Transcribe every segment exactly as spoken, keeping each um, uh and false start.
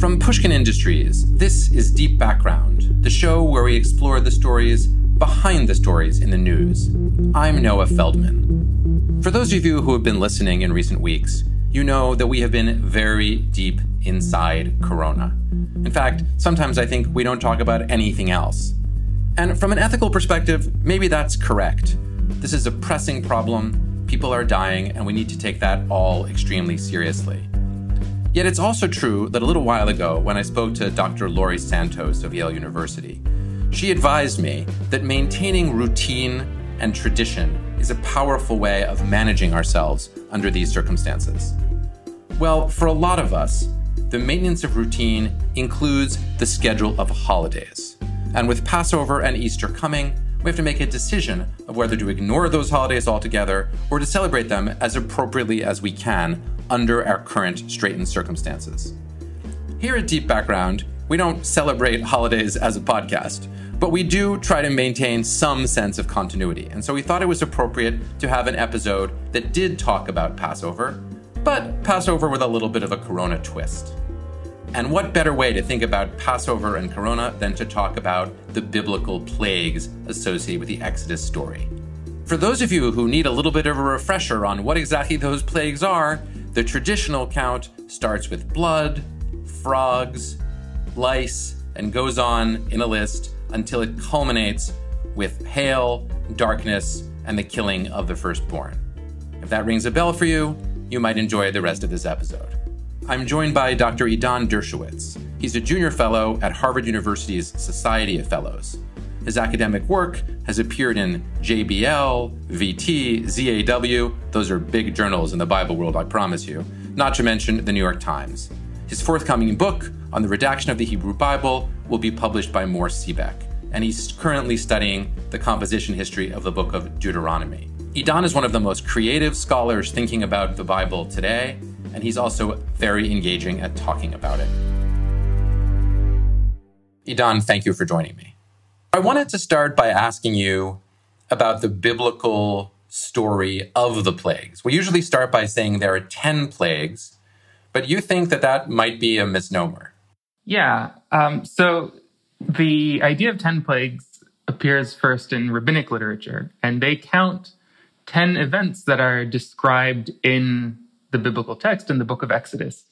From Pushkin Industries, this is Deep Background, the show where we explore the stories behind the stories in the news. I'm Noah Feldman. For those of you who have been listening in recent weeks, you know that we have been very deep inside Corona. In fact, sometimes I think we don't talk about anything else. And from an ethical perspective, maybe that's correct. This is a pressing problem, people are dying, and we need to take that all extremely seriously. Yet it's also true that a little while ago, when I spoke to Doctor Lori Santos of Yale University, she advised me that maintaining routine and tradition is a powerful way of managing ourselves under these circumstances. Well, for a lot of us, the maintenance of routine includes the schedule of holidays. And with Passover and Easter coming, we have to make a decision of whether to ignore those holidays altogether or to celebrate them as appropriately as we can under our current straitened circumstances. Here at Deep Background, we don't celebrate holidays as a podcast, but we do try to maintain some sense of continuity. And so we thought it was appropriate to have an episode that did talk about Passover, but Passover with a little bit of a Corona twist. And what better way to think about Passover and Corona than to talk about the biblical plagues associated with the Exodus story? For those of you who need a little bit of a refresher on what exactly those plagues are, the traditional count starts with blood, frogs, lice, and goes on in a list until it culminates with hail, darkness, and the killing of the firstborn. If that rings a bell for you, you might enjoy the rest of this episode. I'm joined by Doctor Idan Dershowitz. He's a junior fellow at Harvard University's Society of Fellows. His academic work has appeared in J B L, V T, Z A W. Those are big journals in the Bible world, I promise you. Not to mention the New York Times. His forthcoming book on the redaction of the Hebrew Bible will be published by Mohr Siebeck. And he's currently studying the composition history of the book of Deuteronomy. Idan is one of the most creative scholars thinking about the Bible today, and he's also very engaging at talking about it. Idan, thank you for joining me. I wanted to start by asking you about the biblical story of the plagues. We usually start by saying there are ten plagues, but you think that that might be a misnomer. Yeah. Um, so the idea of ten plagues appears first in rabbinic literature, and they count ten events that are described in the biblical text in the book of Exodus.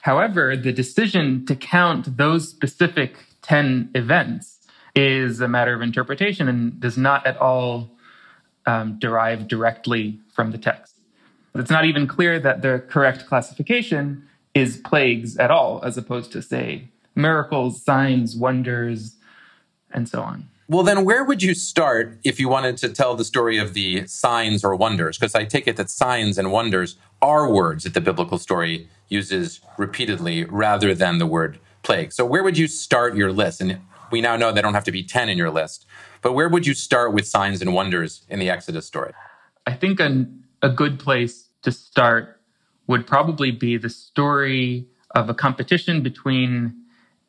However, the decision to count those specific ten events is a matter of interpretation and does not at all um, derive directly from the text. It's not even clear that the correct classification is plagues at all, as opposed to, say, miracles, signs, wonders, and so on. Well, then where would you start if you wanted to tell the story of the signs or wonders? Because I take it that signs and wonders are words that the biblical story uses repeatedly rather than the word plague. So where would you start your list? And we now know they don't have to be ten in your list, but where would you start with signs and wonders in the Exodus story? I think an, a good place to start would probably be the story of a competition between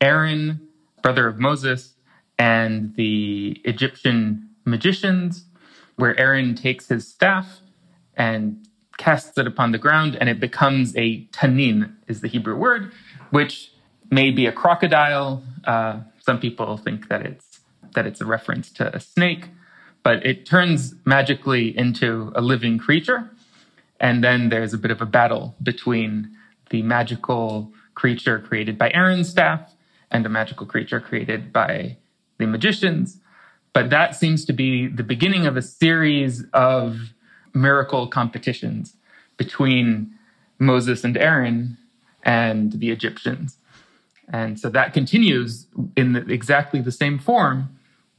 Aaron, brother of Moses, and the Egyptian magicians, where Aaron takes his staff and casts it upon the ground, and it becomes a tanin, is the Hebrew word, which may be a crocodile. Uh, some people think that it's that it's a reference to a snake, but it turns magically into a living creature. And then there's a bit of a battle between the magical creature created by Aaron's staff and a magical creature created by the magicians. But that seems to be the beginning of a series of miracle competitions between Moses and Aaron and the Egyptians. And so that continues in the, exactly the same form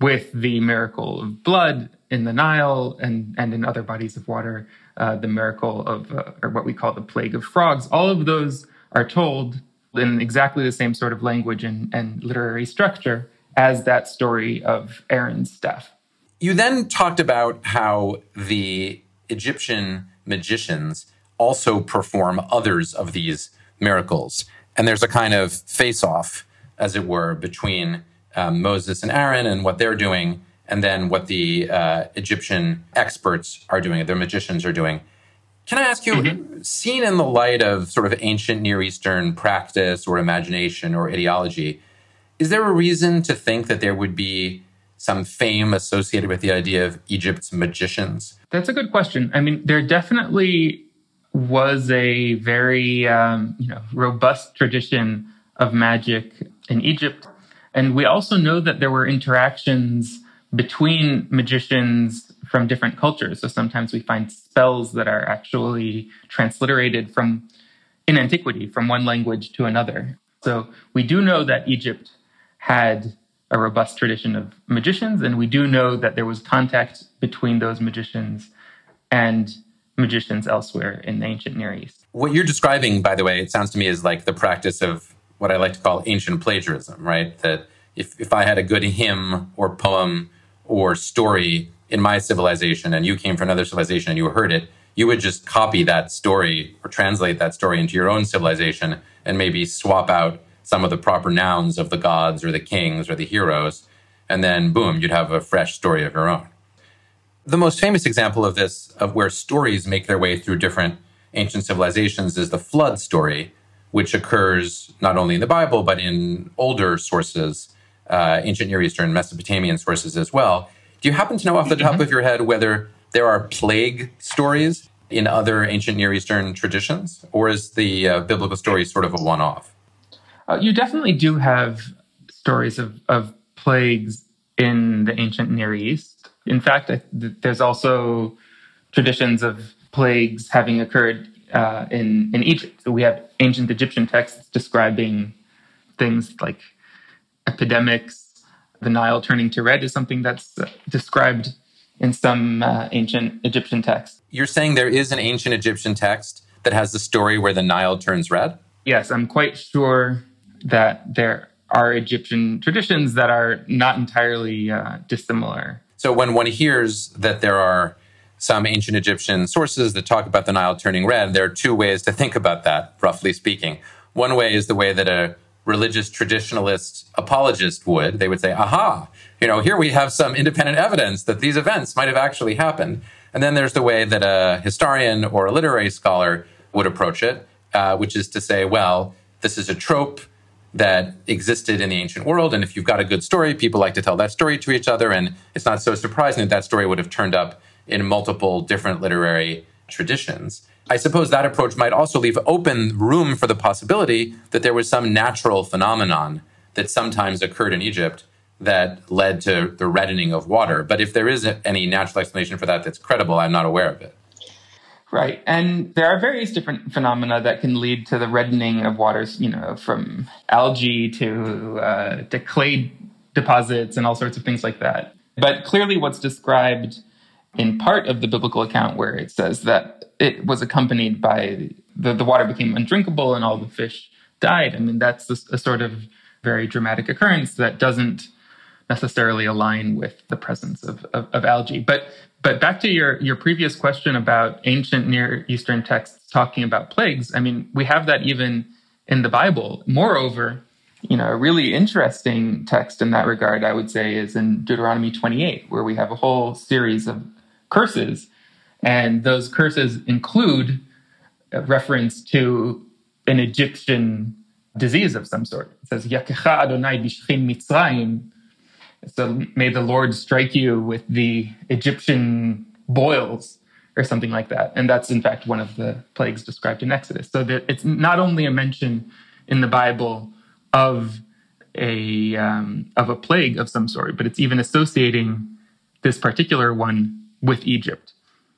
with the miracle of blood in the Nile and, and in other bodies of water, uh, the miracle of, uh, or what we call the plague of frogs. All of those are told in exactly the same sort of language and, and literary structure as that story of Aaron's staff. You then talked about how the Egyptian magicians also perform others of these miracles. And there's a kind of face-off, as it were, between um, Moses and Aaron and what they're doing, and then what the uh, Egyptian experts are doing, their magicians are doing. Can I ask you, mm-hmm. seen in the light of sort of ancient Near Eastern practice or imagination or ideology, is there a reason to think that there would be some fame associated with the idea of Egypt's magicians? That's a good question. I mean, there definitely was a very um, you know, robust tradition of magic in Egypt. And we also know that there were interactions between magicians from different cultures. So sometimes we find spells that are actually transliterated from, in antiquity, from one language to another. So we do know that Egypt had a robust tradition of magicians, and we do know that there was contact between those magicians and magicians elsewhere in the ancient Near East. What you're describing, by the way, it sounds to me is like the practice of what I like to call ancient plagiarism, right? That if, if I had a good hymn or poem or story in my civilization and you came from another civilization and you heard it, you would just copy that story or translate that story into your own civilization and maybe swap out some of the proper nouns of the gods or the kings or the heroes, and then boom, you'd have a fresh story of your own. The most famous example of this, of where stories make their way through different ancient civilizations, is the flood story, which occurs not only in the Bible, but in older sources, uh, ancient Near Eastern Mesopotamian sources as well. Do you happen to know off the top of your head whether there are plague stories in other ancient Near Eastern traditions, or is the uh, biblical story sort of a one-off? Uh, you definitely do have stories of, of plagues in the ancient Near East. In fact, there's also traditions of plagues having occurred uh, in, in Egypt. So we have ancient Egyptian texts describing things like epidemics. The Nile turning to red is something that's described in some uh, ancient Egyptian text. You're saying there is an ancient Egyptian text that has the story where the Nile turns red? Yes, I'm quite sure that there are Egyptian traditions that are not entirely uh, dissimilar. So when one hears that there are some ancient Egyptian sources that talk about the Nile turning red, there are two ways to think about that, roughly speaking. One way is the way that a religious traditionalist apologist would. They would say, aha, you know, here we have some independent evidence that these events might have actually happened. And then there's the way that a historian or a literary scholar would approach it, uh, which is to say, well, this is a trope that existed in the ancient world. And if you've got a good story, people like to tell that story to each other. And it's not so surprising that that story would have turned up in multiple different literary traditions. I suppose that approach might also leave open room for the possibility that there was some natural phenomenon that sometimes occurred in Egypt that led to the reddening of water. But if there is any natural explanation for that that's credible, I'm not aware of it. Right. And there are various different phenomena that can lead to the reddening of waters, you know, from algae to uh, to clay deposits and all sorts of things like that. But clearly what's described in part of the biblical account where it says that it was accompanied by the, the water became undrinkable and all the fish died. I mean, that's a, a sort of very dramatic occurrence that doesn't necessarily align with the presence of, of, of algae. But but back to your, your previous question about ancient Near Eastern texts talking about plagues, I mean, we have that even in the Bible. Moreover, you know, a really interesting text in that regard, I would say, is in Deuteronomy twenty-eight, where we have a whole series of curses. And those curses include a reference to an Egyptian disease of some sort. It says, Yakecha Adonai b'shechin Mitzrayim. So may the Lord strike you with the Egyptian boils or something like that. And that's, in fact, one of the plagues described in Exodus. So that it's not only a mention in the Bible of a um, of a plague of some sort, but it's even associating this particular one with Egypt.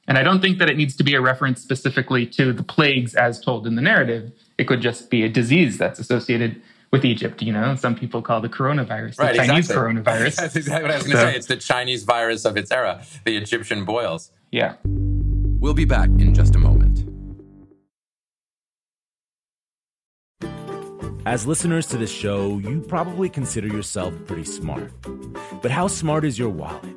And I don't think that it needs to be a reference specifically to the plagues as told in the narrative. It could just be a disease that's associated with Egypt, you know, some people call the coronavirus the right, Chinese exactly. coronavirus. That's exactly what I was going to so. say. It's the Chinese virus of its era, the Egyptian boils. Yeah. We'll be back in just a moment. As listeners to this show, you probably consider yourself pretty smart. But how smart is your wallet?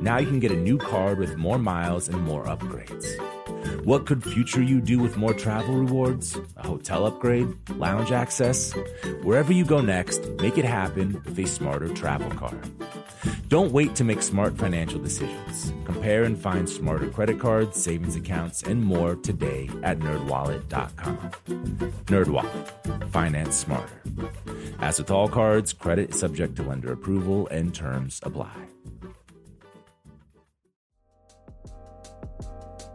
Now you can get a new card with more miles and more upgrades. What could future you do with more travel rewards, a hotel upgrade, lounge access? Wherever you go next, make it happen with a smarter travel card. Don't wait to make smart financial decisions. Compare and find smarter credit cards, savings accounts, and more today at nerd wallet dot com. NerdWallet. Finance smarter. As with all cards, credit is subject to lender approval and terms apply.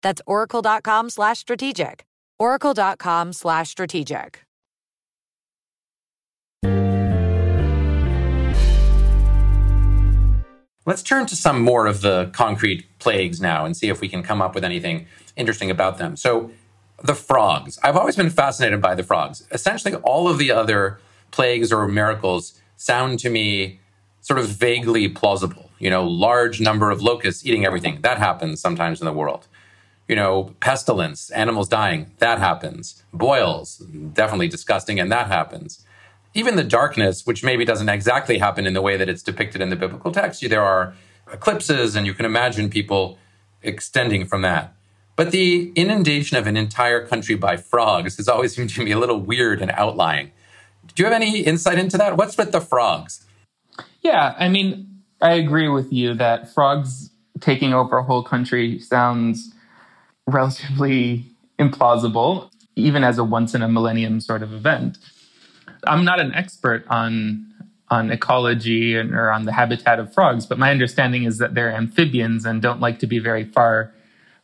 That's oracle dot com slash strategic. oracle dot com slash strategic. Let's turn to some more of the concrete plagues now and see if we can come up with anything interesting about them. So the frogs. I've always been fascinated by the frogs. Essentially, all of the other plagues or miracles sound to me sort of vaguely plausible. You know, large number of locusts eating everything. That happens sometimes in the world. You know, pestilence, animals dying, that happens. Boils, definitely disgusting, and that happens. Even the darkness, which maybe doesn't exactly happen in the way that it's depicted in the biblical text, there are eclipses, and you can imagine people extending from that. But the inundation of an entire country by frogs has always seemed to me a little weird and outlying. Do you have any insight into that? What's with the frogs? Yeah, I mean, I agree with you that frogs taking over a whole country sounds relatively implausible, even as a once in a millennium sort of event. I'm not an expert on on ecology and, or on the habitat of frogs, but my understanding is that they're amphibians and don't like to be very far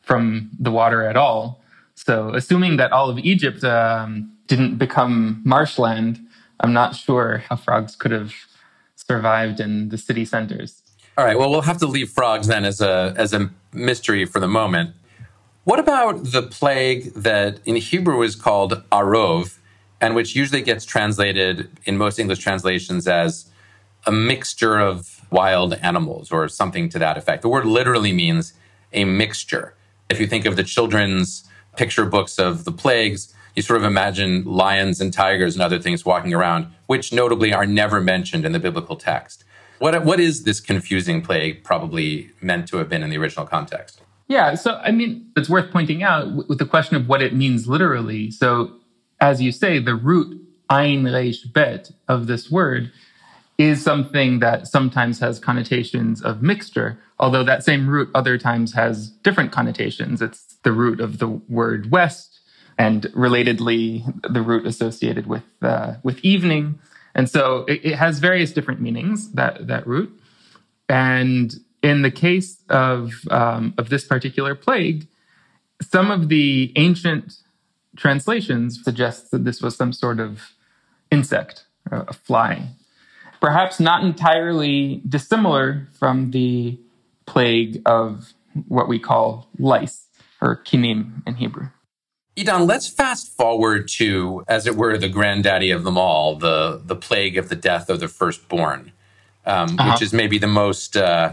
from the water at all. So assuming that all of Egypt um, didn't become marshland, I'm not sure how frogs could have survived in the city centers. All right, well, we'll have to leave frogs then as a as a mystery for the moment. What about the plague that in Hebrew is called arov, and which usually gets translated in most English translations as a mixture of wild animals or something to that effect? The word literally means a mixture. If you think of the children's picture books of the plagues, you sort of imagine lions and tigers and other things walking around, which notably are never mentioned in the biblical text. What What is this confusing plague probably meant to have been in the original context? Yeah, so I mean, it's worth pointing out with the question of what it means literally. So as you say, the root Ayin Reish Bet of this word is something that sometimes has connotations of mixture, although that same root other times has different connotations. It's the root of the word west, and relatedly, the root associated with uh, with evening. And so it, it has various different meanings, that, that root. And in the case of um, of this particular plague, some of the ancient translations suggest that this was some sort of insect, a fly. Perhaps not entirely dissimilar from the plague of what we call lice, or kinim in Hebrew. Idan, let's fast forward to, as it were, the granddaddy of them all, the, the plague of the death of the firstborn, um, uh-huh. which is maybe the most, uh,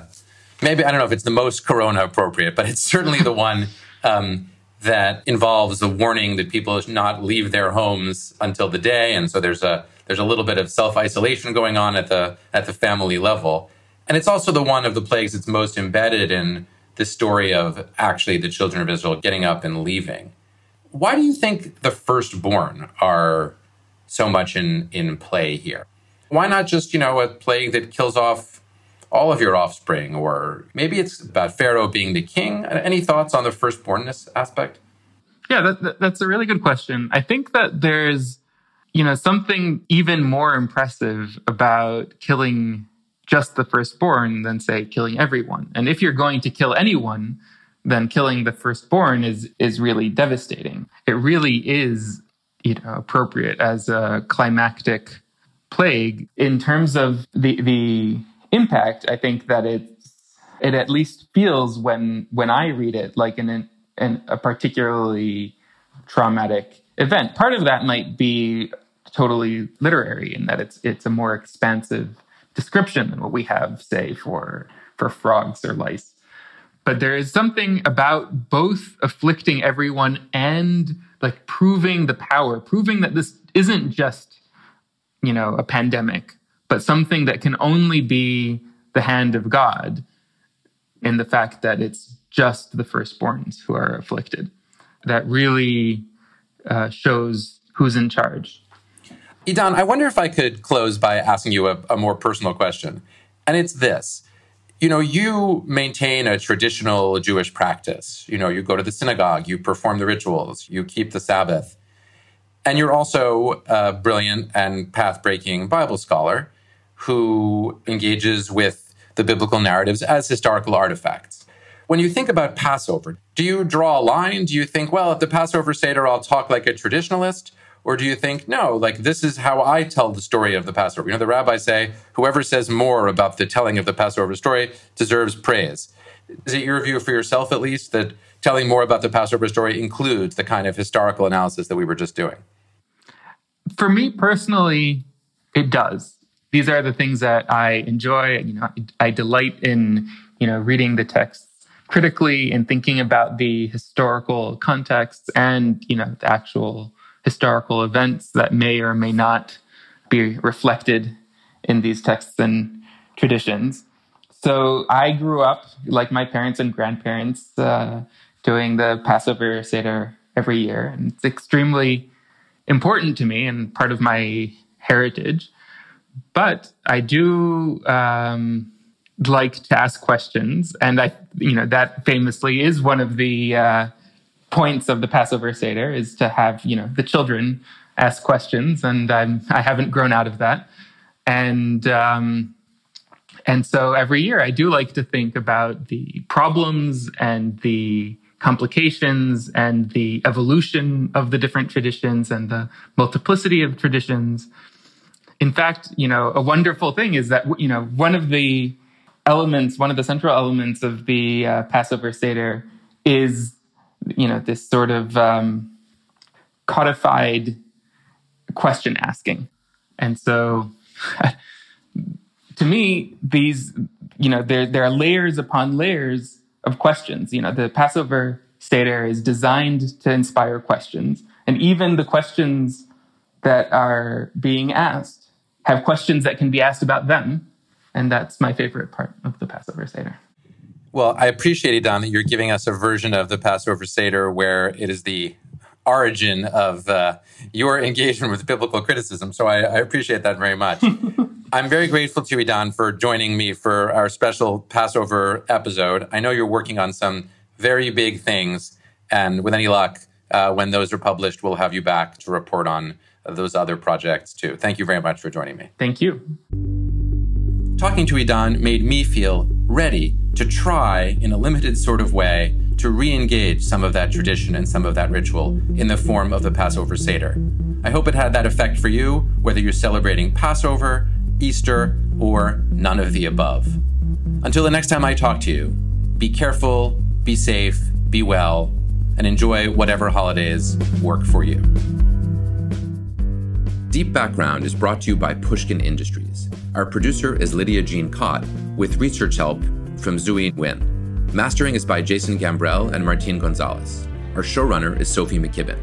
maybe, I don't know if it's the most corona appropriate, but it's certainly the one um, that involves the warning that people should not leave their homes until the day. And so there's a there's a little bit of self-isolation going on at the at the family level. And it's also the one of the plagues that's most embedded in the story of actually the children of Israel getting up and leaving. Why do you think the firstborn are so much in, in play here? Why not just, you know, a plague that kills off all of your offspring? Or maybe it's about Pharaoh being the king. Any thoughts on the firstbornness aspect? Yeah, that, that, that's a really good question. I think that there's, you know, something even more impressive about killing just the firstborn than, say, killing everyone. And if you're going to kill anyone, then killing the firstborn is is really devastating. It really is, you know, appropriate as a climactic plague. In terms of the the impact, I think that it it at least feels when when I read it like an an a particularly traumatic event. Part of that might be totally literary in that it's it's a more expansive description than what we have, say, for for frogs or lice. But there is something about both afflicting everyone and like proving the power, proving that this isn't just, you know, a pandemic, but something that can only be the hand of God in the fact that it's just the firstborns who are afflicted. That really uh, shows who's in charge. Idan, I wonder if I could close by asking you a, a more personal question. And it's this. You know, you maintain a traditional Jewish practice. You know, you go to the synagogue, you perform the rituals, you keep the Sabbath. And you're also a brilliant and path-breaking Bible scholar who engages with the biblical narratives as historical artifacts. When you think about Passover, do you draw a line? Do you think, well, at the Passover Seder, I'll talk like a traditionalist? Or do you think, no, like this is how I tell the story of the Passover? You know, the rabbis say, whoever says more about the telling of the Passover story deserves praise. Is it your view for yourself, at least, that telling more about the Passover story includes the kind of historical analysis that we were just doing? For me personally, it does. These are the things that I enjoy. You know, I delight in, you know, reading the texts critically and thinking about the historical context and, you know, the actual historical events that may or may not be reflected in these texts and traditions. So I grew up, like my parents and grandparents, uh, doing the Passover Seder every year. And it's extremely important to me and part of my heritage. But I do um, like to ask questions. And I, you know, that famously is one of the Uh, points of the Passover Seder is to have, you know, the children ask questions, and I'm, I haven't grown out of that. And um, and so every year I do like to think about the problems and the complications and the evolution of the different traditions and the multiplicity of traditions. In fact, you know, a wonderful thing is that, you know, one of the elements, one of the central elements of the uh, Passover Seder is, you know, this sort of um, codified question asking. And so to me, these, you know, there there are layers upon layers of questions. You know, the Passover Seder is designed to inspire questions. And even the questions that are being asked have questions that can be asked about them. And that's my favorite part of the Passover Seder. Well, I appreciate, Idan, that you're giving us a version of the Passover Seder where it is the origin of uh, your engagement with biblical criticism. So I, I appreciate that very much. I'm very grateful to Idan for joining me for our special Passover episode. I know you're working on some very big things, and with any luck, uh, when those are published, we'll have you back to report on those other projects too. Thank you very much for joining me. Thank you. Talking to Idan made me feel ready to try, in a limited sort of way, to re-engage some of that tradition and some of that ritual in the form of the Passover Seder. I hope it had that effect for you, whether you're celebrating Passover, Easter, or none of the above. Until the next time I talk to you, be careful, be safe, be well, and enjoy whatever holidays work for you. Deep Background is brought to you by Pushkin Industries. Our producer is Lydia Jean Cott, with research help from Zui Nguyen. Mastering is by Jason Gambrell and Martin Gonzalez. Our showrunner is Sophie McKibben.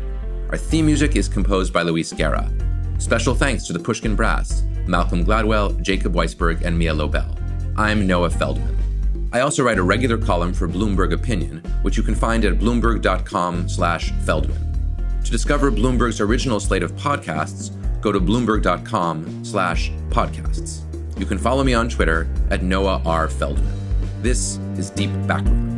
Our theme music is composed by Luis Guerra. Special thanks to the Pushkin Brass, Malcolm Gladwell, Jacob Weisberg, and Mia Lobel. I'm Noah Feldman. I also write a regular column for Bloomberg Opinion, which you can find at bloomberg.com slash Feldman. To discover Bloomberg's original slate of podcasts, go to bloomberg.com slash podcasts. You can follow me on Twitter at Noah R. Feldman. This is Deep Background.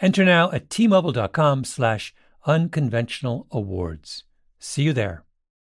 Enter now at T-Mobile.com slash unconventional awards. See you there.